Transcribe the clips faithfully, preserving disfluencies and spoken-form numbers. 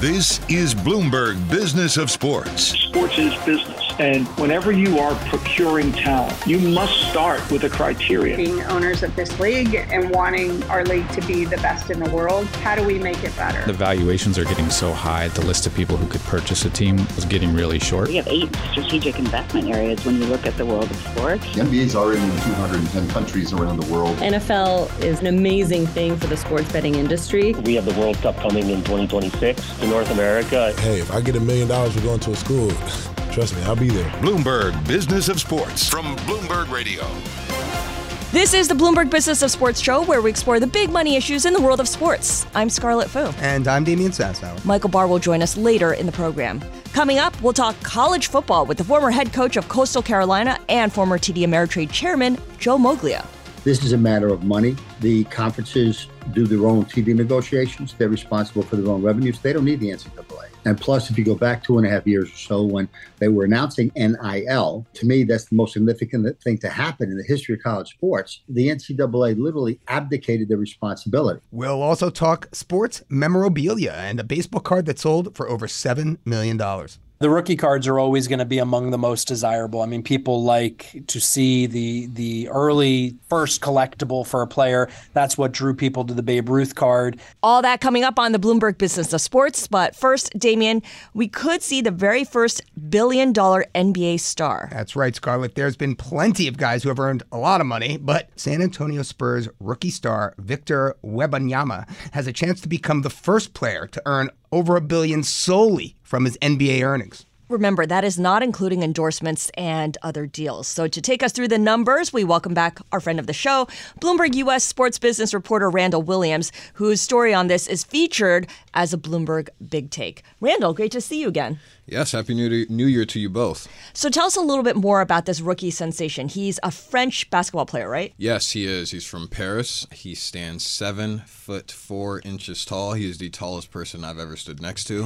This is Bloomberg Business of Sports. Sports is business. And whenever you are procuring talent, you must start with a criteria. Being owners of this league and wanting our league to be the best in the world, how do we make it better? The valuations are getting so high, the list of people who could purchase a team is getting really short. We have eight strategic investment areas when you look at the world of sports. The N B A's already in two hundred ten countries around the world. N F L is an amazing thing for the sports betting industry. We have the World Cup coming in twenty twenty-six to North America. Hey, if I get a million dollars, we're going to a school. Trust me, I'll be there. Bloomberg Business of Sports from Bloomberg Radio. This is the Bloomberg Business of Sports show where we explore the big money issues in the world of sports. I'm Scarlett Fu. And I'm Damian Sassower. Michael Barr will join us later in the program. Coming up, we'll talk college football with the former head coach of Coastal Carolina and former T D Ameritrade chairman, Joe Moglia. This is a matter of money. The conferences do their own T V negotiations. They're responsible for their own revenues. They don't need the N C double A. And plus, if you go back two and a half years or so when they were announcing N I L, to me, that's the most significant thing to happen in the history of college sports. The N C double A literally abdicated their responsibility. We'll also talk sports memorabilia and a baseball card that sold for over seven million dollars. The rookie cards are always going to be among the most desirable. I mean, people like to see the the early first collectible for a player. That's what drew people to the Babe Ruth card. All that coming up on the Bloomberg Business of Sports. But first, Damian, we could see the very first billion dollar N B A star. That's right, Scarlett. There's been plenty of guys who have earned a lot of money, but San Antonio Spurs rookie star Victor Wembanyama has a chance to become the first player to earn over a billion solely from his N B A earnings. Remember, that is not including endorsements and other deals. So to take us through the numbers, we welcome back our friend of the show, Bloomberg U S sports business reporter Randall Williams, whose story on this is featured as a Bloomberg Big Take. Randall, great to see you again. Yes, Happy New Year to you both. So tell us a little bit more about this rookie sensation. He's a French basketball player, right? Yes, he is. He's from Paris. He stands seven foot four inches tall. He is the tallest person I've ever stood next to.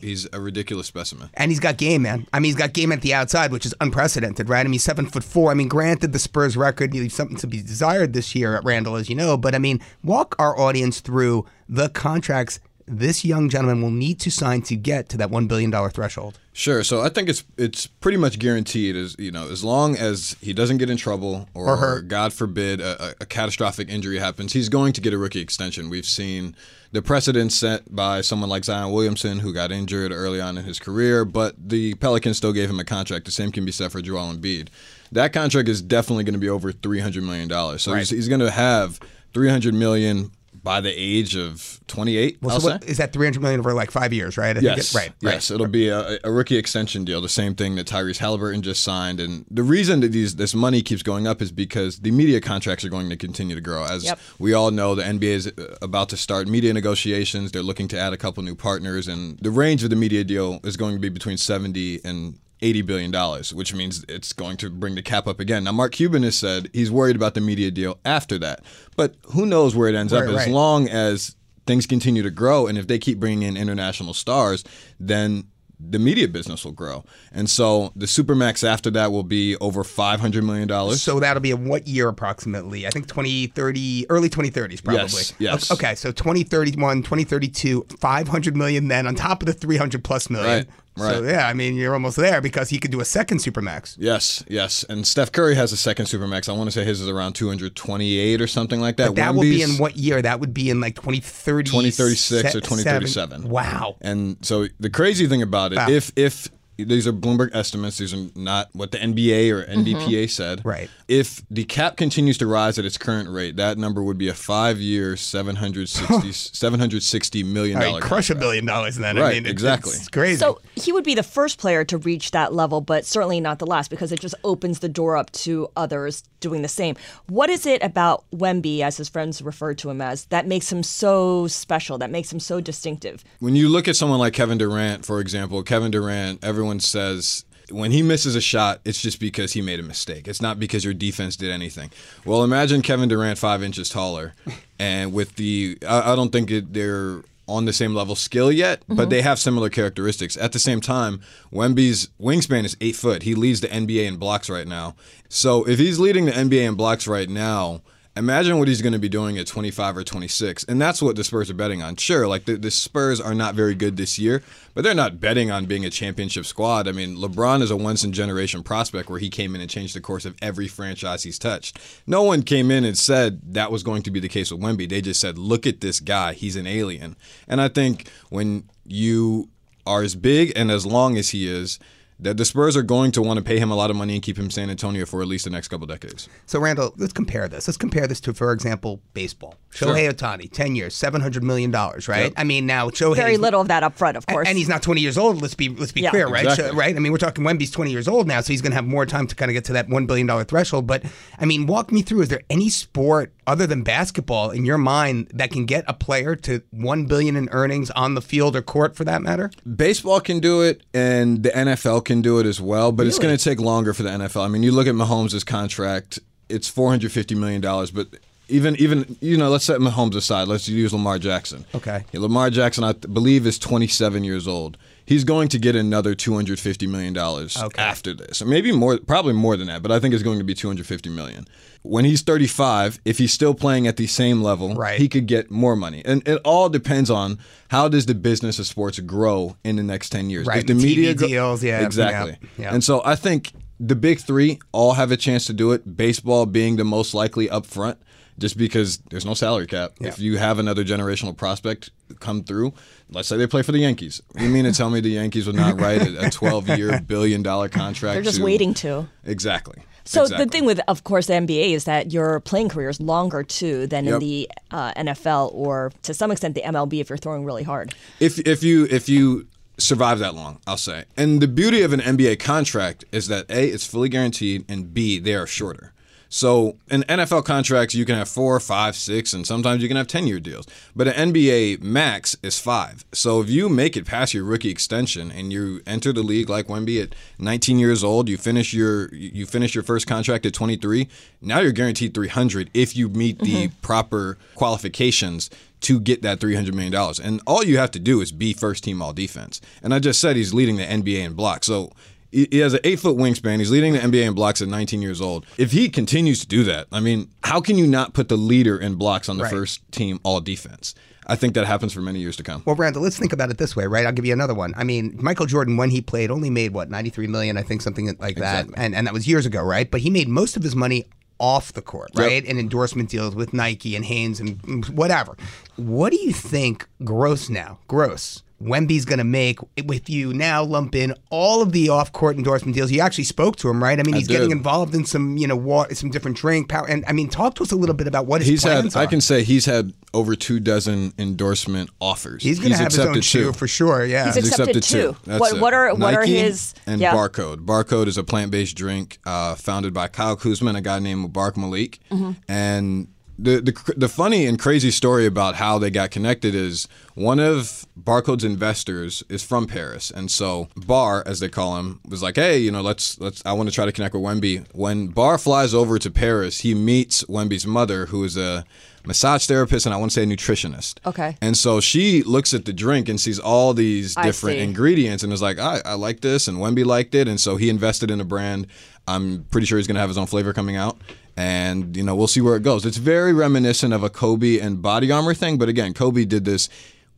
He's a ridiculous specimen. And he's got game, man. I mean, he's got game at the outside, which is unprecedented, right? I mean, seven foot four. I mean, granted, the Spurs record leaves something to be desired this year at Randall, as you know. But I mean, walk our audience through the contracts this young gentleman will need to sign to get to that one billion dollars threshold. Sure. So I think it's it's pretty much guaranteed, as you know, as long as he doesn't get in trouble or, or, or God forbid, a, a catastrophic injury happens, he's going to get a rookie extension. We've seen the precedent set by someone like Zion Williamson, who got injured early on in his career, but the Pelicans still gave him a contract. The same can be said for Joel Embiid. That contract is definitely going to be over three hundred million dollars. So right. he's, he's going to have three hundred million dollars by the age of twenty-eight, well, I'll so what, say. Is that three hundred million dollars over like five years, right? I yes. Think it, right, yes. Right. It'll be a, a rookie extension deal, the same thing that Tyrese Halliburton just signed. And the reason that these this money keeps going up is because the media contracts are going to continue to grow. As yep. we all know, the N B A is about to start media negotiations. They're looking to add a couple new partners. And the range of the media deal is going to be between seventy and eighty billion dollars, which means it's going to bring the cap up again. Now, Mark Cuban has said he's worried about the media deal after that, but who knows where it ends right, up. Right. As long as things continue to grow, and if they keep bringing in international stars, then the media business will grow. And so the Supermax after that will be over five hundred million dollars. So that'll be in what year approximately? I think twenty thirty, early twenty thirties probably. Yes, yes. Okay, so twenty thirty-one, twenty thirty-two, five hundred million then on top of the three hundred plus million. Right. Right. So, yeah, I mean, you're almost there because he could do a second Supermax. Yes, yes. And Steph Curry has a second Supermax. I want to say his is around two hundred twenty-eight or something like that. But that Wimby's, would be in what year? That would be in like twenty thirty-six or twenty thirty-seven. Wow. And so the crazy thing about it, wow. if if these are Bloomberg estimates. These are not what the N B A or N B P A mm-hmm. said. Right. If the cap continues to rise at its current rate, that number would be a five-year, seven hundred sixty million dollars I mean, crush a billion dollars in that. Right, I mean, it, exactly. It's crazy. So he would be the first player to reach that level, but certainly not the last, because it just opens the door up to others doing the same. What is it about Wemby, as his friends refer to him as, that makes him so special, that makes him so distinctive? When you look at someone like Kevin Durant, for example, Kevin Durant, everyone Everyone says when he misses a shot, it's just because he made a mistake. It's not because your defense did anything. Well, imagine Kevin Durant five inches taller, and with the I, I don't think it, they're on the same level skill yet, mm-hmm. but they have similar characteristics. At the same time, Wemby's wingspan is eight foot. He leads the N B A in blocks right now. So if he's leading the N B A in blocks right now, imagine what he's going to be doing at twenty-five or twenty-six. And that's what the Spurs are betting on. Sure, like the, the Spurs are not very good this year, but they're not betting on being a championship squad. I mean, LeBron is a once-in-generation prospect where he came in and changed the course of every franchise he's touched. No one came in and said that was going to be the case with Wemby. They just said, look at this guy. He's an alien. And I think when you are as big and as long as he is, that the Spurs are going to want to pay him a lot of money and keep him in San Antonio for at least the next couple decades. So, Randall, let's compare this. Let's compare this to, for example, baseball. Shohei sure. Ohtani, ten years, seven hundred million dollars, right? Yep. I mean, now Shohei... Very little of that up front, of course. And he's not twenty years old, let's be let's be yeah. clear, right? Exactly. So, right? I mean, we're talking Wemby's twenty years old now, so he's going to have more time to kind of get to that one billion dollars threshold. But, I mean, walk me through, is there any sport other than basketball in your mind that can get a player to one billion dollars in earnings on the field or court, for that matter? Baseball can do it, and the N F L can do it as well, but really? It's going to take longer for the N F L. I mean, you look at Mahomes' contract, it's four hundred fifty million dollars, but... Even, even you know, let's set Mahomes aside. Let's use Lamar Jackson. Okay. Yeah, Lamar Jackson, I believe, is twenty-seven years old. He's going to get another two hundred fifty million dollars okay. after this. So maybe more, probably more than that, but I think it's going to be two hundred fifty million dollars. When he's thirty-five, if he's still playing at the same level, right. he could get more money. And it all depends on how does the business of sports grow in the next ten years. Right, the media T V gro- deals, yeah. Exactly. Yeah, yeah. And so I think the big three all have a chance to do it, baseball being the most likely up front. Just because there's no salary cap. Yeah. If you have another generational prospect come through, let's say they play for the Yankees. You mean to tell me the Yankees would not write a twelve-year billion dollar contract? They're just to... waiting to. Exactly. So exactly. the thing with, of course, the N B A is that your playing career is longer, too, than yep. in the uh, N F L or, to some extent, the M L B if you're throwing really hard. If if you If you... survive that long, I'll say. And the beauty of an N B A contract is that A, it's fully guaranteed, and B, they are shorter. So in N F L contracts, you can have four, five, six, and sometimes you can have ten-year deals. But an N B A max is five. So if you make it past your rookie extension and you enter the league like Wemby at nineteen years old, you finish your you finish your first contract at twenty-three. Now you're guaranteed three hundred if you meet the mm-hmm. proper qualifications to get that three hundred million dollars. And all you have to do is be first-team all-defense. And I just said he's leading the N B A in blocks. So he has an eight-foot wingspan. He's leading the N B A in blocks at nineteen years old. If he continues to do that, I mean, how can you not put the leader in blocks on the right. first-team all-defense? I think that happens for many years to come. Well, Randall, let's think about it this way, right? I'll give you another one. I mean, Michael Jordan, when he played, only made, what, ninety-three million dollars, I think, something like that. Exactly. And, and that was years ago, right? But he made most of his money off the court, right? Yep. And endorsement deals with Nike and Hanes and whatever. What do you think gross now, gross, Wemby's going to make if you now lump in all of the off-court endorsement deals? You actually spoke to him, right? I mean, he's I getting involved in some, you know, water, some different drink power. And I mean, talk to us a little bit about what his he's plans had, are. I can say he's had over two dozen endorsement offers. He's going to have his own shoe for sure. Yeah, he's, he's accepted, accepted two. two. What, what are what Nike are his and yeah. Barcode? Barcode is a plant-based drink uh, founded by Kyle Kuzma and a guy named Mubarak Malik. Mm-hmm. And The, the the funny and crazy story about how they got connected is one of Barcode's investors is from Paris, and so Barr, as they call him, was like, "Hey, you know, let's let's I want to try to connect with Wemby." When Barr flies over to Paris, he meets Wemby's mother, who is a massage therapist and I want to say a nutritionist. Okay. And so she looks at the drink and sees all these different ingredients and is like, I, I like this, and Wemby liked it, and so he invested in a brand. I'm pretty sure he's going to have his own flavor coming out. And, you know, we'll see where it goes. It's very reminiscent of a Kobe and body armor thing. But again, Kobe did this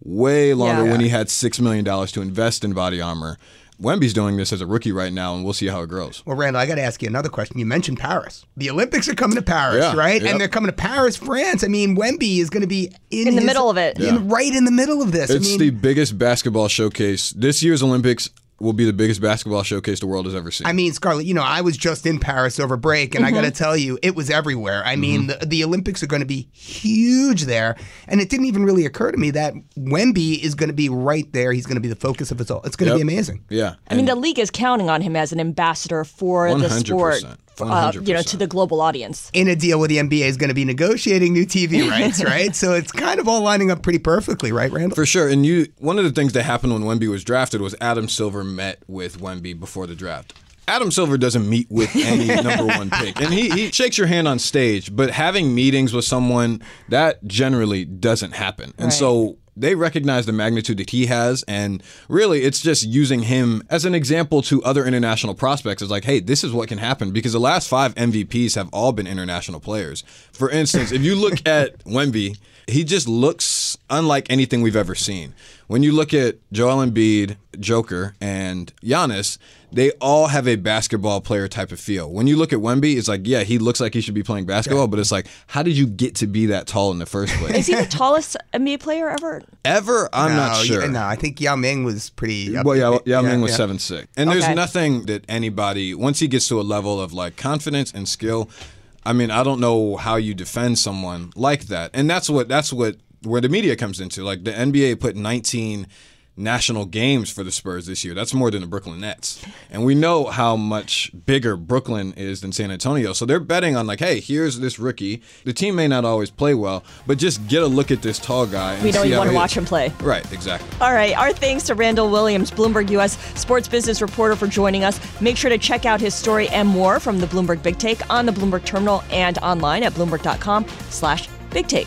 way longer yeah. when he had six million dollars to invest in body armor. Wemby's doing this as a rookie right now, and we'll see how it grows. Well, Randall, I got to ask you another question. You mentioned Paris. The Olympics are coming to Paris, yeah, right? Yep. And they're coming to Paris, France. I mean, Wemby is going to be in, in the his, middle of it. In, yeah. Right in the middle of this. It's I mean, the biggest basketball showcase. This year's Olympics will be the biggest basketball showcase the world has ever seen. I mean, Scarlett, you know, I was just in Paris over break, and mm-hmm. I got to tell you, it was everywhere. I mm-hmm. mean, the, the Olympics are going to be huge there, and it didn't even really occur to me that Wemby is going to be right there. He's going to be the focus of it all. It's going to yep. be amazing. Yeah. I and mean, the league is counting on him as an ambassador for one hundred percent the sport. Uh, you know, to the global audience. In a deal where the N B A is going to be negotiating new T V rights, right? So it's kind of all lining up pretty perfectly, right, Randall? For sure. And you, one of the things that happened when Wemby was drafted was Adam Silver met with Wemby before the draft. Adam Silver doesn't meet with any number one pick. And he, he shakes your hand on stage, but having meetings with someone, that generally doesn't happen. And right. so they recognize the magnitude that he has, and really it's just using him as an example to other international prospects. It's like, hey, this is what can happen, because the last five M V Ps have all been international players. For instance, if you look at Wemby, he just looks unlike anything we've ever seen. When you look at Joel Embiid, Joker, and Giannis, they all have a basketball player type of feel. When you look at Wemby, it's like, yeah, he looks like he should be playing basketball, yeah. but it's like, how did you get to be that tall in the first place? Is he the tallest N B A player ever? Ever? I'm no, not sure. Yeah, no, I think Yao Ming was pretty... Up well, Yao, Yao yeah, Ming was seven six. Yeah. And okay. there's nothing that anybody, once he gets to a level of like confidence and skill, I mean, I don't know how you defend someone like that. And that's what that's what where the media comes into. Like, the N B A put nineteen national games for the Spurs this year. That's more than the Brooklyn Nets. And we know how much bigger Brooklyn is than San Antonio. So they're betting on, like, hey, here's this rookie. The team may not always play well, but just get a look at this tall guy. And we know you want to watch him play. Right, exactly. All right. Our thanks to Randall Williams, Bloomberg U S sports business reporter, for joining us. Make sure to check out his story and more from the Bloomberg Big Take on the Bloomberg Terminal and online at Bloomberg.com slash Big Take.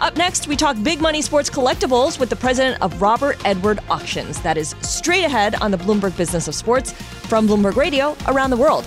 Up next, we talk big money sports collectibles with the president of Robert Edward Auctions. That is straight ahead on the Bloomberg Business of Sports from Bloomberg Radio around the world.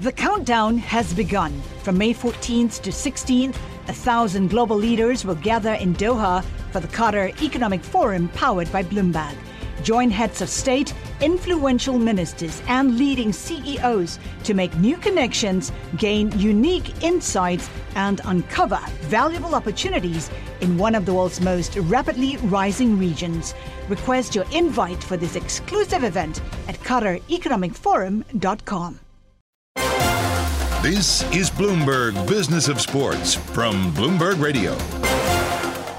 The countdown has begun. From May fourteenth to sixteenth, a thousand global leaders will gather in Doha for the Qatar Economic Forum powered by Bloomberg. Join heads of state, influential ministers, and leading C E Os to make new connections, gain unique insights, and uncover valuable opportunities in one of the world's most rapidly rising regions. Request your invite for this exclusive event at Qatar Economic Forum dot com. This is Bloomberg Business of Sports from Bloomberg Radio.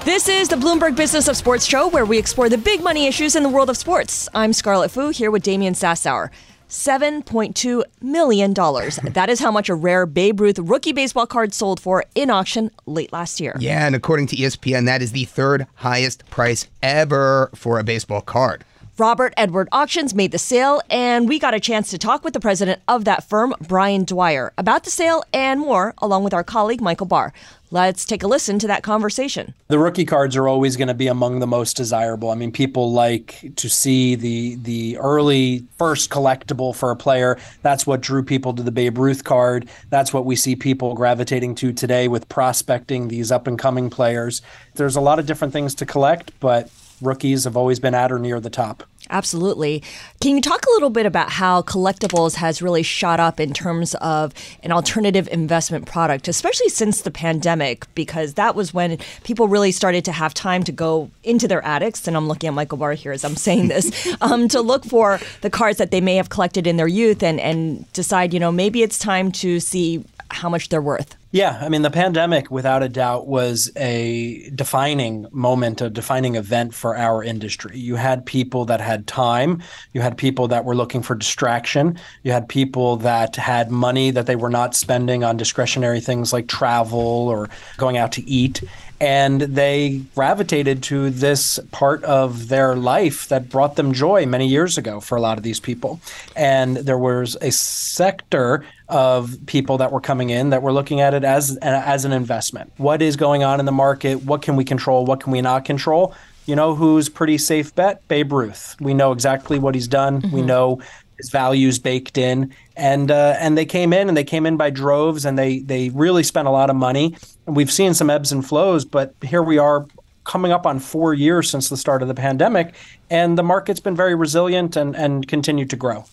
This is the Bloomberg Business of Sports show, where we explore the big money issues in the world of sports. I'm Scarlett Fu, here with Damian Sassower. seven point two million dollars. That is how much a rare Babe Ruth rookie baseball card sold for in auction late last year. Yeah, and according to E S P N, that is the third highest price ever for a baseball card. Robert Edward Auctions made the sale, and we got a chance to talk with the president of that firm, Brian Dwyer, about the sale and more, along with our colleague, Michael Barr. Let's take a listen to that conversation. The rookie cards are always going to be among the most desirable. I mean, people like to see the the early first collectible for a player. That's what drew people to the Babe Ruth card. That's what we see people gravitating to today with prospecting these up-and-coming players. There's a lot of different things to collect, but rookies have always been at or near the top. Absolutely. Can you talk a little bit about how collectibles has really shot up in terms of an alternative investment product, especially since the pandemic, because that was when people really started to have time to go into their attics, and I'm looking at Michael Barr here as I'm saying this, um, to look for the cards that they may have collected in their youth and, and decide, you know, maybe it's time to see how much they're worth. Yeah, I mean, the pandemic, without a doubt, was a defining moment, a defining event for our industry. You had people that had time. You had people that were looking for distraction. You had people that had money that they were not spending on discretionary things like travel or going out to eat. And they gravitated to this part of their life that brought them joy many years ago for a lot of these people. And there was a sector of people that were coming in that were looking at it as, as an investment. What is going on in the market? What can we control? What can we not control? You know who's pretty safe bet? Babe Ruth. We know exactly what he's done. Mm-hmm. We know his values baked in. And uh, and they came in, and they came in by droves, and they, they really spent a lot of money. And we've seen some ebbs and flows, but here we are coming up on four years since the start of the pandemic, and the market's been very resilient and, and continued to grow.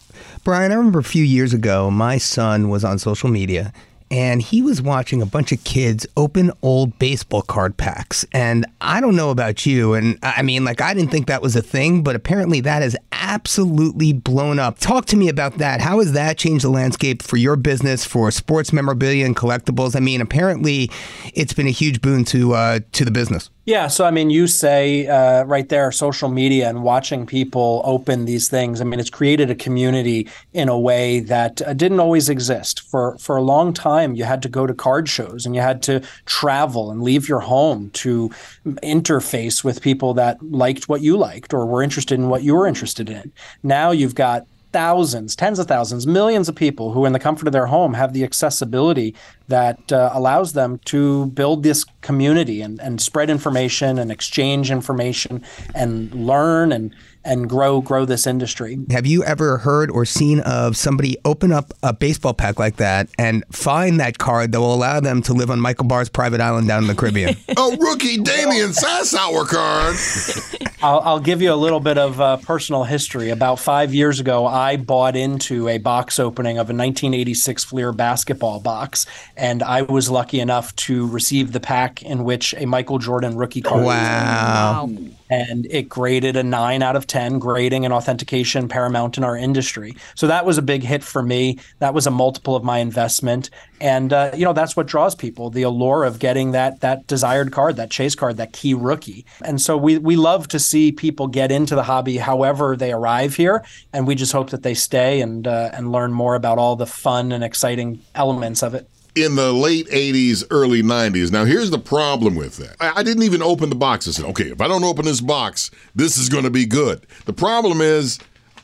Brian, I remember a few years ago, my son was on social media, and he was watching a bunch of kids open old baseball card packs. And I don't know about you, and I mean, like, I didn't think that was a thing, but apparently that has absolutely blown up. Talk to me about that. How has that changed the landscape for your business, for sports memorabilia and collectibles? I mean, apparently it's been a huge boon to uh, to the business. Yeah, so I mean, you say uh, right there, social media and watching people open these things. I mean, it's created a community in a way that uh, didn't always exist. For for a long time, you had to go to card shows and you had to travel and leave your home to interface with people that liked what you liked or were interested in what you were interested in. Now you've got thousands, tens of thousands, millions of people who in the comfort of their home have the accessibility that uh, allows them to build this community and, and spread information and exchange information and learn and and grow grow this industry. Have you ever heard or seen of somebody open up a baseball pack like that and find that card that will allow them to live on Michael Barr's private island down in the Caribbean? Oh, rookie Damian Sassower card! I'll, I'll give you a little bit of uh, personal history. About five years ago, I bought into a box opening of a nineteen eighty-six Fleer basketball box, and I was lucky enough to receive the pack in which a Michael Jordan rookie card was. Wow. wow. And it graded a nine out of ten, grading and authentication paramount in our industry. So that was a big hit for me. That was a multiple of my investment. And, uh, you know, that's what draws people, the allure of getting that that desired card, that chase card, that key rookie. And so we, we love to see people get into the hobby however they arrive here. And we just hope that they stay and uh, and learn more about all the fun and exciting elements of it. In the late eighties, early nineties. Now, here's the problem with that. I didn't even open the box. I said, okay, if I don't open this box, this is going to be good. The problem is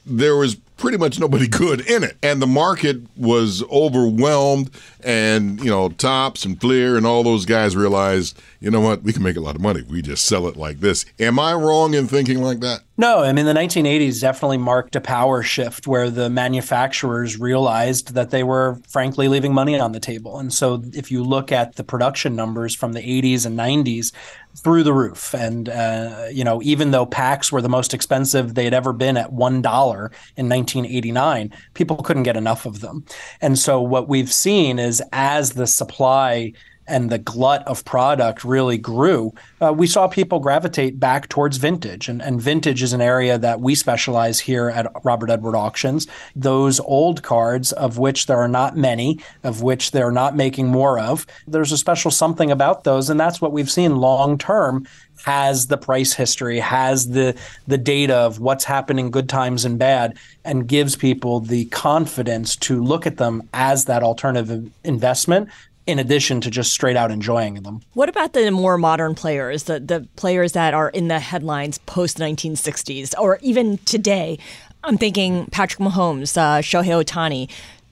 there was pretty much nobody good in it. And the market was overwhelmed. And, you know, Topps and Fleer and all those guys realized, you know what, we can make a lot of money if we just sell it like this. Am I wrong in thinking like that? No, I mean, the nineteen eighties definitely marked a power shift where the manufacturers realized that they were, frankly, leaving money on the table. And so if you look at the production numbers from the eighties and nineties, through the roof. And, uh, you know, even though packs were the most expensive they had ever been at one dollar in nineteen eighty-nine, people couldn't get enough of them. And so what we've seen is as the supply and the glut of product really grew, uh, we saw people gravitate back towards vintage. And, and vintage is an area that we specialize here at Robert Edward Auctions. Those old cards, of which there are not many, of which they're not making more of, there's a special something about those. And that's what we've seen long term. Has the price history, has the the data of what's happening, good times and bad, and gives people the confidence to look at them as that alternative investment in addition to just straight out enjoying them. What about the more modern players, the, the players that are in the headlines post nineteen sixties or even today? I'm thinking Patrick Mahomes, uh, Shohei Ohtani.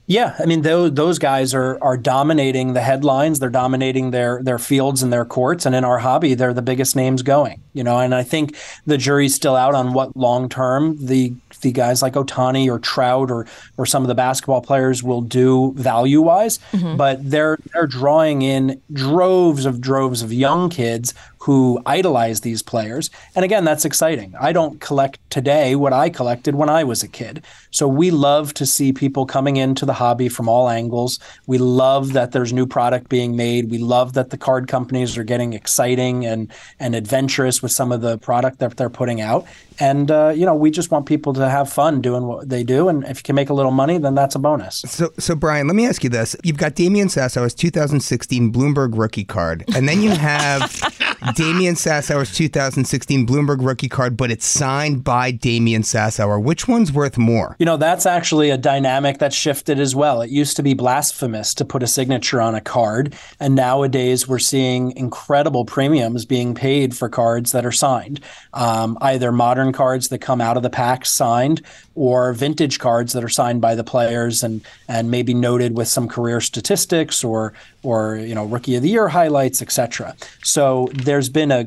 Yeah, I mean, those those guys are are dominating the headlines. They're dominating their their fields and their courts. And in our hobby, they're the biggest names going, you know, and I think the jury's still out on what long term the the guys like Ohtani or Trout or or some of the basketball players will do value wise. Mm-hmm. But they're they're drawing in droves of droves of young kids who idolize these players. And again, that's exciting. I don't collect today what I collected when I was a kid. So we love to see people coming into the hobby from all angles. We love that there's new product being made. We love that the card companies are getting exciting and, and adventurous with some of the product that they're putting out. And, uh, you know, we just want people to have fun doing what they do. And if you can make a little money, then that's a bonus. So, so Brian, let me ask you this. You've got Damian Sassower's two thousand sixteen Bloomberg rookie card. And then you have Damian Sassower's two thousand sixteen Bloomberg rookie card, but it's signed by Damian Sassower. Which one's worth more? You know, that's actually a dynamic that shifted as well. It used to be blasphemous to put a signature on a card, and nowadays we're seeing incredible premiums being paid for cards that are signed. Um, either modern cards that come out of the pack signed, or vintage cards that are signed by the players and and maybe noted with some career statistics or or you know rookie of the year highlights, et cetera. So there's been a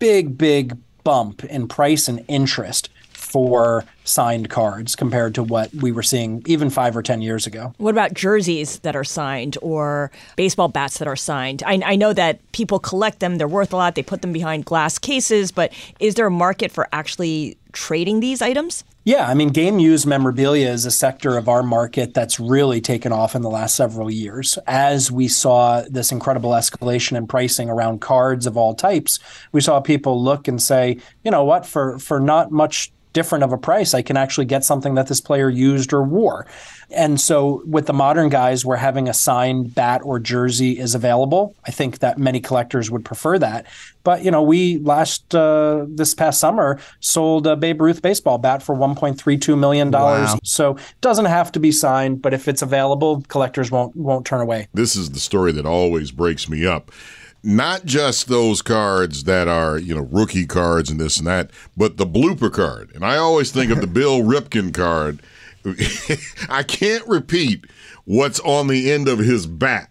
big, big bump in price and interest for signed cards compared to what we were seeing even five or ten years ago. What about jerseys that are signed or baseball bats that are signed? I, I know that people collect them. They're worth a lot. They put them behind glass cases. But is there a market for actually trading these items? Yeah, I mean, game used memorabilia is a sector of our market that's really taken off in the last several years. As we saw this incredible escalation in pricing around cards of all types, we saw people look and say, you know what, for, for not much different of a price, I can actually get something that this player used or wore. And so with the modern guys, we're having a signed bat or jersey is available. I think that many collectors would prefer that. But, you know, we last uh, this past summer sold a Babe Ruth baseball bat for one point three two million dollars. Wow. So it doesn't have to be signed, but if it's available, collectors won't won't turn away. This is the story that always breaks me up. Not just those cards that are, you know, rookie cards and this and that, but the blooper card. And I always think of the Bill Ripken card. I can't repeat what's on the end of his bat,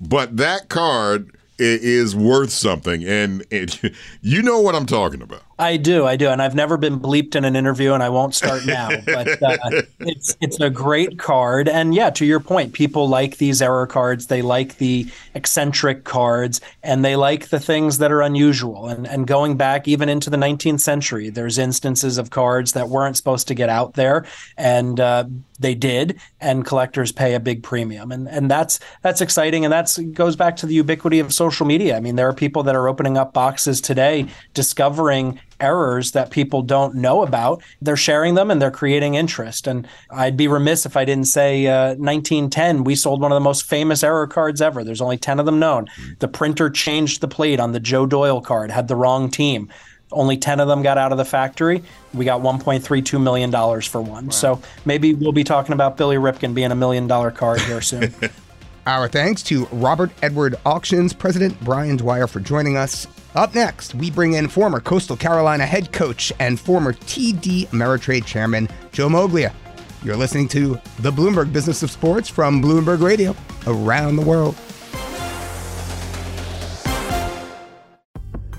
but that card is worth something. And it, you know what I'm talking about. I do, I do. And I've never been bleeped in an interview, and I won't start now. But uh, it's it's a great card. And yeah, to your point, people like these error cards. They like the eccentric cards, and they like the things that are unusual. And, and going back even into the nineteenth century, there's instances of cards that weren't supposed to get out there, and uh, they did, and collectors pay a big premium. And and that's that's exciting, and that's goes back to the ubiquity of social media. I mean, there are people that are opening up boxes today, discovering errors that people don't know about. They're sharing them and they're creating interest. And I'd be remiss if I didn't say uh, nineteen ten, we sold one of the most famous error cards ever. There's only ten of them known. The printer changed the plate on the Joe Doyle card, had the wrong team. Only ten of them got out of the factory. We got one point three two million dollars for one. Wow. So maybe we'll be talking about Billy Ripken being a million dollar card here soon. Our thanks to Robert Edward Auctions President Brian Dwyer for joining us. Up next, we bring in former Coastal Carolina head coach and former T D Ameritrade chairman, Joe Moglia. You're listening to the Bloomberg Business of Sports from Bloomberg Radio around the world.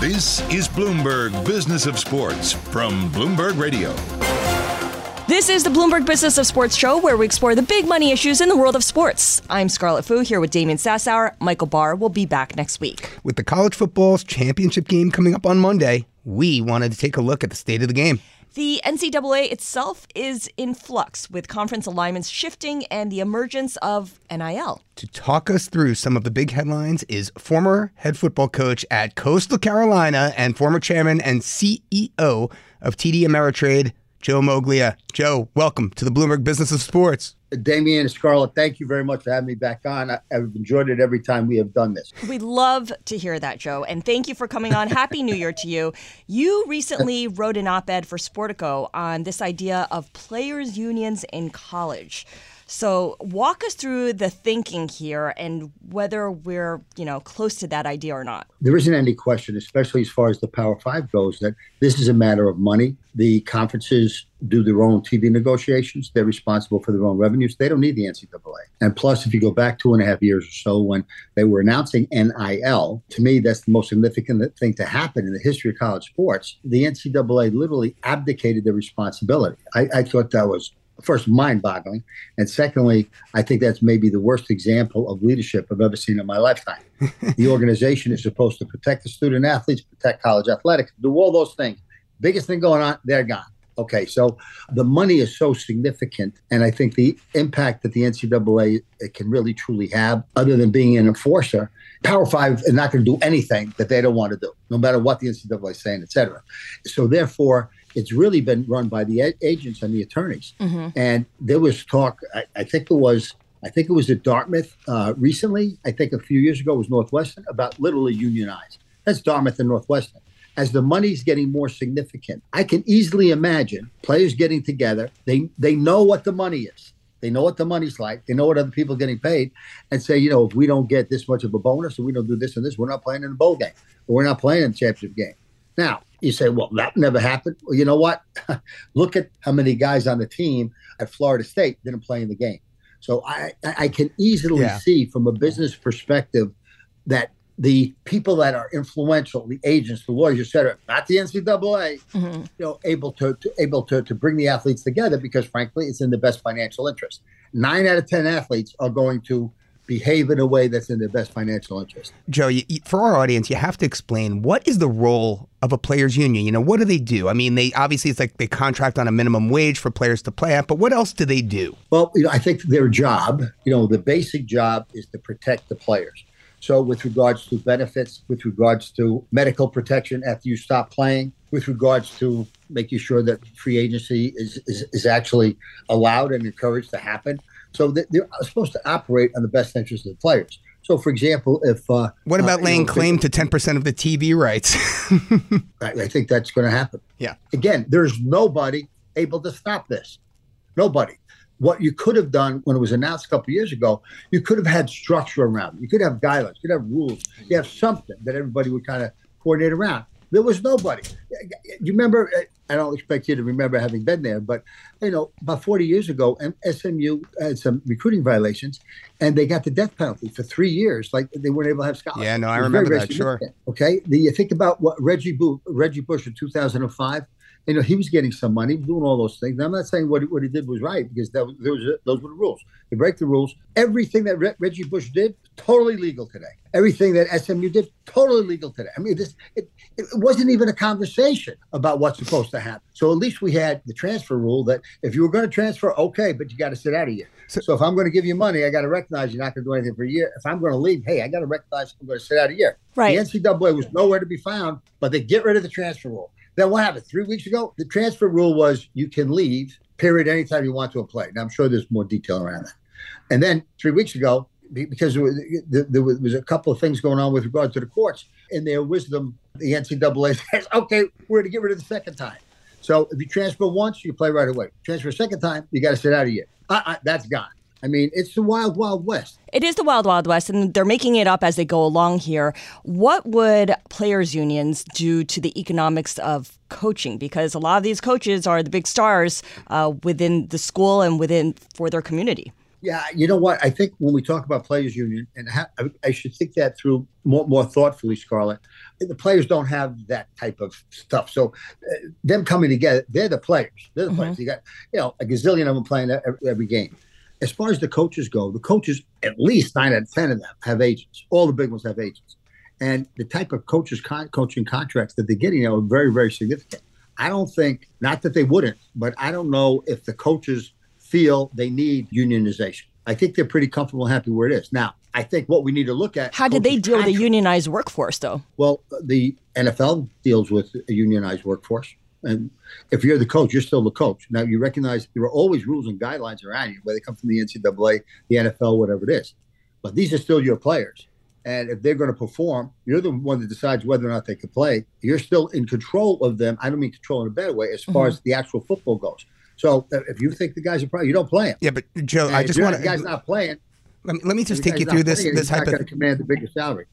This is Bloomberg Business of Sports from Bloomberg Radio. This is the Bloomberg Business of Sports show where we explore the big money issues in the world of sports. I'm Scarlett Fu here with Damian Sassower. Michael Barr will be back next week. With the college football's championship game coming up on Monday, we wanted to take a look at the state of the game. The N C double A itself is in flux with conference alignments shifting and the emergence of N I L. To talk us through some of the big headlines is former head football coach at Coastal Carolina and former chairman and C E O of T D Ameritrade, Joe Moglia. Joe, welcome to the Bloomberg Business of Sports. Damian and Scarlett, thank you very much for having me back on. I've enjoyed it every time we have done this. We love to hear that, Joe. And thank you for coming on. Happy New Year to you. You recently wrote an op-ed for Sportico on this idea of players' unions in college. So walk us through the thinking here and whether we're, you know, close to that idea or not. There isn't any question, especially as far as the Power Five goes, that this is a matter of money. The conferences do their own T V negotiations. They're responsible for their own revenues. They don't need the N C double A. And plus, if you go back two and a half years or so when they were announcing N I L, to me, that's the most significant thing to happen in the history of college sports. The N C double A literally abdicated their responsibility. I, I thought that was first, mind-boggling. And secondly, I think that's maybe the worst example of leadership I've ever seen in my lifetime. The organization is supposed to protect the student athletes, protect college athletics, do all those things. Biggest thing going on, they're gone. Okay, so the money is so significant. And I think the impact that the N C double A it can really truly have, other than being an enforcer, Power Five is not going to do anything that they don't want to do, no matter what the N C double A is saying, et cetera. So therefore, it's really been run by the agents and the attorneys. Mm-hmm. And there was talk, I, I think it was I think it was at Dartmouth uh, recently, I think a few years ago it was Northwestern, about literally unionized. That's Dartmouth and Northwestern. As the money's getting more significant, I can easily imagine players getting together. They they know what the money is. They know what the money's like. They know what other people are getting paid and say, you know, if we don't get this much of a bonus or we don't do this and this, we're not playing in the bowl game or we're not playing in the championship game. Now, You say, well, that never happened. Well, you know what? Look at how many guys on the team at Florida State didn't play in the game. So I, I can easily yeah. see from a business perspective that the people that are influential, the agents, the lawyers, et cetera, not the N C double A, mm-hmm. you know, able to, to able to, to bring the athletes together because, frankly, it's in the best financial interest. Nine out of ten athletes are going to behave in a way that's in their best financial interest. Joe, you, for our audience, you have to explain, what is the role of a players' union? You know, what do they do? I mean, they obviously, it's like they contract on a minimum wage for players to play at, but what else do they do? Well, you know, I think their job, you know, the basic job is to protect the players. So with regards to benefits, with regards to medical protection after you stop playing, with regards to making sure that free agency is, is, is actually allowed and encouraged to happen. So they're supposed to operate on the best interest of the players. So, for example, if... Uh, what about uh, laying know, claim to ten percent of the T V rights? I, I think that's going to happen. Yeah. Again, there's nobody able to stop this. Nobody. What you could have done when it was announced a couple of years ago, you could have had structure around it. You could have guidelines. You could have rules. You have something that everybody would kind of coordinate around. There was nobody. You remember, I don't expect you to remember having been there, but, you know, about forty years ago, S M U had some recruiting violations, and they got the death penalty for three years. Like, they weren't able to have scholarships. Yeah, no, I remember very, that, sure. Okay? The, you think about what Reggie, Bo- Reggie Bush in two thousand five, you know, he was getting some money, doing all those things. Now, I'm not saying what, what he did was right, because that was, there was a, those were the rules. They break the rules. Everything that Re- Reggie Bush did, totally legal today. Everything that S M U did, totally legal today. I mean, this it, it wasn't even a conversation about what's supposed to happen. So at least we had the transfer rule that if you were going to transfer, okay, but you got to sit out a year. So, so if I'm going to give you money, I got to recognize you're not going to do anything for a year. If I'm going to leave, hey, I got to recognize I'm going to sit out a year. Right. The N C double A was nowhere to be found, but they get rid of the transfer rule. Then what happened? Three weeks ago, the transfer rule was you can leave, period, anytime you want to a play. Now, I'm sure there's more detail around that. And then three weeks ago, because there was a couple of things going on with regard to the courts, in their wisdom, the N C double A says, okay, we're going to get rid of the second time. So if you transfer once, you play right away. Transfer a second time, you got to sit out a year. Uh-uh, that's gone. I mean, it's the wild, wild west. It is the wild, wild west, and they're making it up as they go along here. What would players' unions do to the economics of coaching? Because a lot of these coaches are the big stars uh, within the school and within for their community. Yeah, you know what? I think when we talk about players' union, and ha- I should think that through more, more thoughtfully, Scarlett, the players don't have that type of stuff. So uh, them coming together, they're the players. They're the mm-hmm. players. You got, you know, a gazillion of them playing every, every game. As far as the coaches go, the coaches, at least nine out of ten of them, have agents. All the big ones have agents. And the type of coaches con- coaching contracts that they're getting are very, very significant. I don't think, not that they wouldn't, but I don't know if the coaches feel they need unionization. I think they're pretty comfortable and happy where it is. Now, I think what we need to look at... How do they deal contracts. with a unionized workforce, though? Well, the N F L deals with a unionized workforce. And if you're the coach, you're still the coach. Now, you recognize there are always rules and guidelines around you, whether they come from the N C double A, the N F L, whatever it is. But these are still your players. And if they're going to perform, you're the one that decides whether or not they can play. You're still in control of them. I don't mean control in a bad way as far mm-hmm. as the actual football goes. So if you think the guys are playing, you don't play them. Yeah, but Joe, and I just want to... If the guy's not playing... Let me, let me just take you through this. Playing, this type not of... going to command the biggest salary.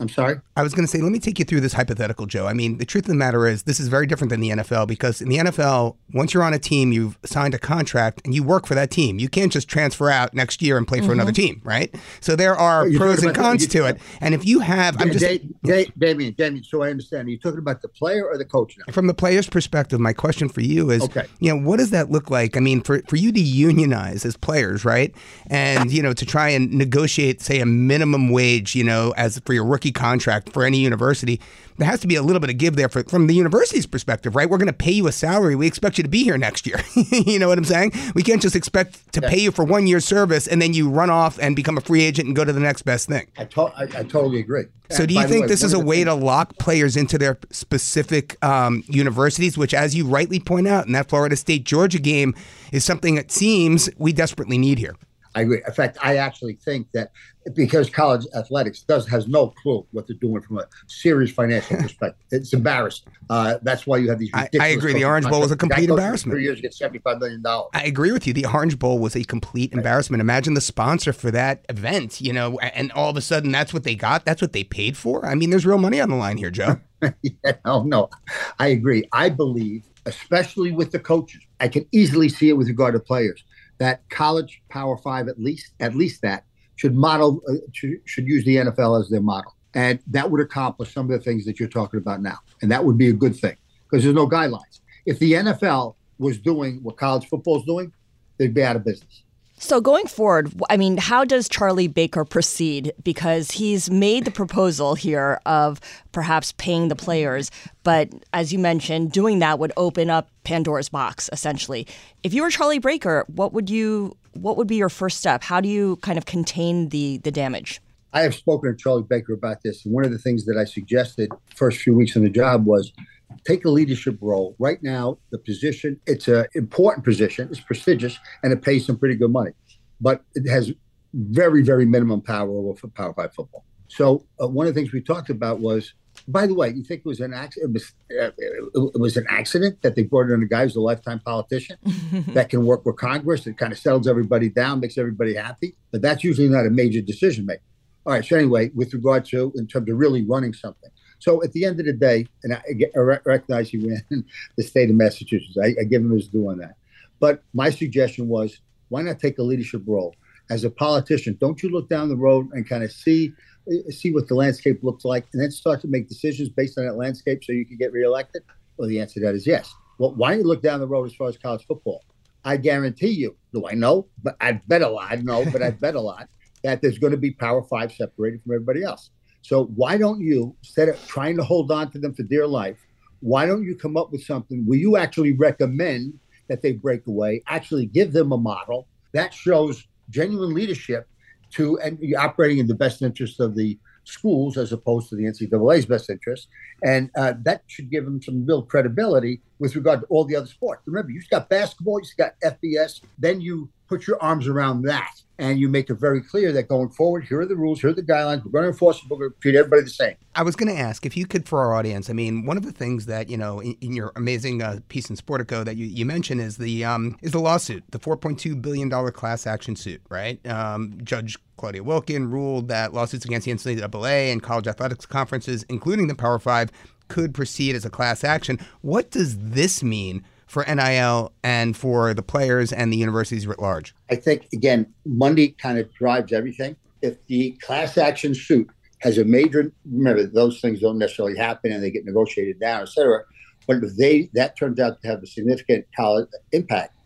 I'm sorry? I was going to say, let me take you through this hypothetical, Joe. I mean, the truth of the matter is this is very different than the N F L because in the N F L, once you're on a team, you've signed a contract and you work for that team. You can't just transfer out next year and play mm-hmm. for another team, right? So there are you're pros and cons to it. And if you have... I'm just, Damien, yeah. Damien, Damien, so I understand. Are you talking about the player or the coach now? From the player's perspective, my question for you is, okay. you know, what does that look like? I mean, for, for you to unionize as players, right? And, you know, to try and negotiate, say, a minimum wage, you know, as for your rookie contract for any university, there has to be a little bit of give there for, from the university's perspective, right? We're going to pay you a salary. We expect you to be here next year. You know what I'm saying? We can't just expect to yeah. pay you for one year's service and then you run off and become a free agent and go to the next best thing. I, to- I, I totally agree. So do you By think way, this is a way things- to lock players into their specific um, universities, which as you rightly point out in that Florida State-Georgia game is something it seems we desperately need here? I agree. In fact, I actually think that because college athletics does has no clue what they're doing from a serious financial perspective, it's embarrassing. Uh, that's why you have these ridiculous. I, I agree. The Orange Bowl was a complete embarrassment. Three years to get seventy-five million dollars. I agree with you. The Orange Bowl was a complete embarrassment. Imagine the sponsor for that event, you know, and all of a sudden that's what they got. That's what they paid for. I mean, there's real money on the line here, Joe. yeah, no, no, I agree. I believe, especially with the coaches, I can easily see it with regard to players, that college Power Five, at least at least that, should model, uh, should, should use the N F L as their model. And that would accomplish some of the things that you're talking about now. And that would be a good thing because there's no guidelines. If the N F L was doing what college football is doing, they'd be out of business. So going forward, I mean, how does Charlie Baker proceed? Because he's made the proposal here of perhaps paying the players. But as you mentioned, doing that would open up Pandora's box, essentially. If you were Charlie Baker, what would you what would be your first step? How do you kind of contain the the damage? I have spoken to Charlie Baker about this. One of the things that I suggested first few weeks on the job was take a leadership role. Right now, the position, it's an important position, it's prestigious, and it pays some pretty good money. But it has very, very minimum power over for Power Five football. So uh, one of the things we talked about was, by the way, you think it was an accident, it was, uh, it was an accident that they brought in a guy who's a lifetime politician that can work with Congress, that kind of settles everybody down, makes everybody happy. But that's usually not a major decision maker. All right, so anyway, with regard to, in terms of really running something. So at the end of the day, and I, I recognize he ran the state of Massachusetts. I, I give him his due on that. But my suggestion was, why not take a leadership role? As a politician, don't you look down the road and kind of see see what the landscape looks like and then start to make decisions based on that landscape so you can get reelected? Well, the answer to that is yes. Well, why don't you look down the road as far as college football? I guarantee you, do I know? But I bet a lot, I know, but I bet a lot that there's going to be Power Five separated from everybody else. So why don't you, instead of trying to hold on to them for dear life, why don't you come up with something where you actually recommend that they break away, actually give them a model that shows genuine leadership to and operating in the best interest of the schools as opposed to the N C double A's best interest. And uh, that should give them some real credibility with regard to all the other sports. Remember, you've got basketball, you've got F B S, then you put your arms around that. And you make it very clear that going forward, here are the rules, here are the guidelines. We're going to enforce them. We're going to treat everybody the same. I was going to ask if you could, for our audience, I mean, one of the things that, you know, in, in your amazing uh, piece in Sportico that you, you mentioned is the um, is the lawsuit, the four point two billion dollars class action suit, right? Um, Judge Claudia Wilkin ruled that lawsuits against the N C double A and college athletics conferences, including the Power Five, could proceed as a class action. What does this mean for N I L and for the players and the universities writ large? I think, again, Monday kind of drives everything. If the class action suit has a major, remember, those things don't necessarily happen and they get negotiated down, et cetera. But if they, that turns out to have a significant college impact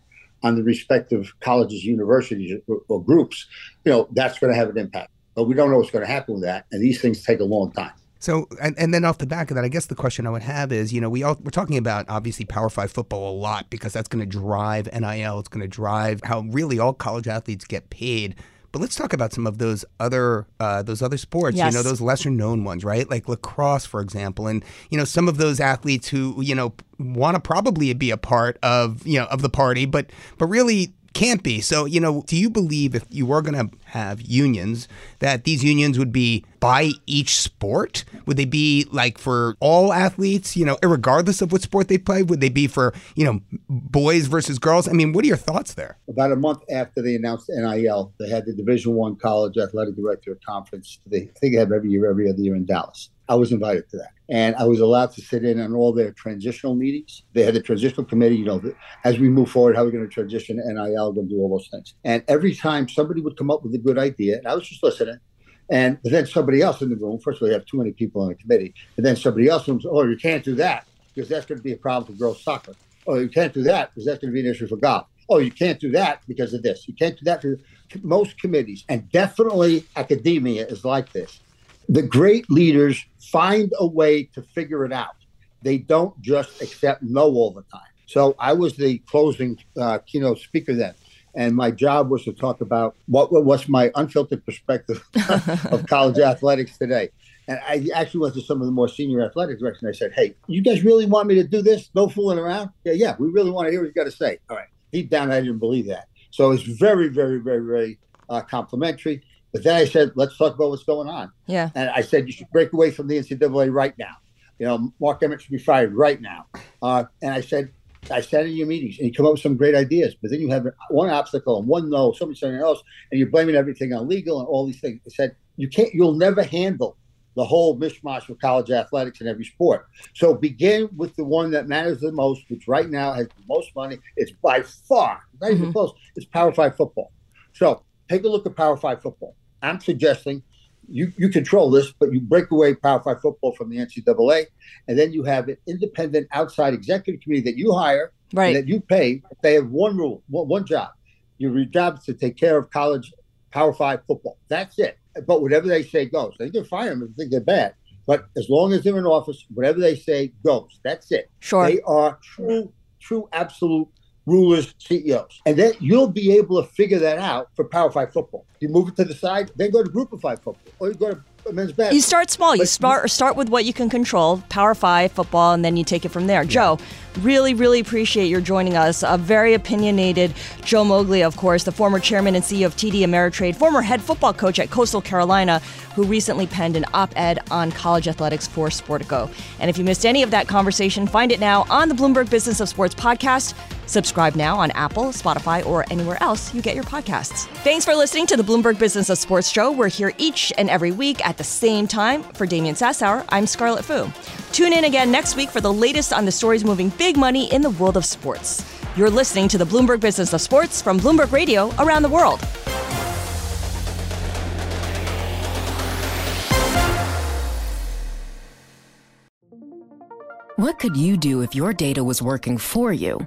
on the respective colleges, universities, or, or groups, you know, that's going to have an impact. But we don't know what's going to happen with that. And these things take a long time. So, and, and then off the back of that, I guess the question I would have is, you know, we all, we're talking about, obviously, Power Five football a lot because that's going to drive N I L. It's going to drive how really all college athletes get paid. But let's talk about some of those other uh, those other sports, yes. You know, those lesser known ones, right? Like lacrosse, for example. And, you know, some of those athletes who, you know, want to probably be a part of, you know, of the party, but but really can't be. So, you know, do you believe if you were going to have unions, that these unions would be by each sport? Would they be like for all athletes, you know, regardless of what sport they play? Would they be for, you know, boys versus girls? I mean, what are your thoughts there? About a month after they announced N I L, they had the Division One College Athletic Director Conference. They think they have every year, every other year in Dallas. I was invited to that. And I was allowed to sit in on all their transitional meetings. They had the transitional committee, you know, as we move forward, how are we going to transition N I L, going to do all those things. And every time somebody would come up with a good idea, and I was just listening, and then somebody else in the room, first of all, you have too many people on the committee, and then somebody else comes, oh, you can't do that because that's going to be a problem for girls soccer. Oh, you can't do that because that's going to be an issue for golf. Oh, you can't do that because of this. You can't do that for most committees. And definitely academia is like this. The great leaders find a way to figure it out. They don't just accept no all the time. So I was the closing uh, keynote speaker then, and my job was to talk about what what's my unfiltered perspective of college athletics today. And I actually went to some of the more senior athletic directors, and I said, hey, you guys really want me to do this? No fooling around? Yeah, yeah, we really want to hear what you got to say. All right. Deep down, I didn't believe that. So it's very, very, very, very uh, complimentary. But then I said, let's talk about what's going on. Yeah. And I said, you should break away from the N C double A right now. You know, Mark Emmert should be fired right now. Uh, and I said, I sat in your meetings and you come up with some great ideas, but then you have one obstacle and one no, somebody, something else, and you're blaming everything on legal and all these things. I said, you can't, you'll never handle the whole mishmash of college athletics in every sport. So begin with the one that matters the most, which right now has the most money. It's by far, not even mm-hmm. close, it's Power Five football. So take a look at Power Five football. I'm suggesting you, you control this, but you break away Power Five football from the N C double A, and then you have an independent outside executive committee that you hire, right. and that you pay. They have one rule, one job. Your job is to take care of college Power Five football. That's it. But whatever they say goes. They can fire them if they think they're bad. But as long as they're in office, whatever they say goes. That's it. Sure. They are true, true, absolute rulers, C E Os. And then you'll be able to figure that out for Power Five football. You move it to the side, then go to Group of Five football, or you go to men's basketball. You start small. But you start, start with what you can control, Power Five football, and then you take it from there. Yeah. Joe, really, really appreciate your joining us. A very opinionated Joe Moglia, of course, the former chairman and C E O of T D Ameritrade, former head football coach at Coastal Carolina, who recently penned an op-ed on college athletics for Sportico. And if you missed any of that conversation, find it now on the Bloomberg Business of Sports podcast. Subscribe now on Apple, Spotify, or anywhere else you get your podcasts. Thanks for listening to the Bloomberg Business of Sports show. We're here each and every week at the same time. For Damian Sassower, I'm Scarlett Fu. Tune in again next week for the latest on the stories moving big money in the world of sports. You're listening to the Bloomberg Business of Sports from Bloomberg Radio around the world. What could you do if your data was working for you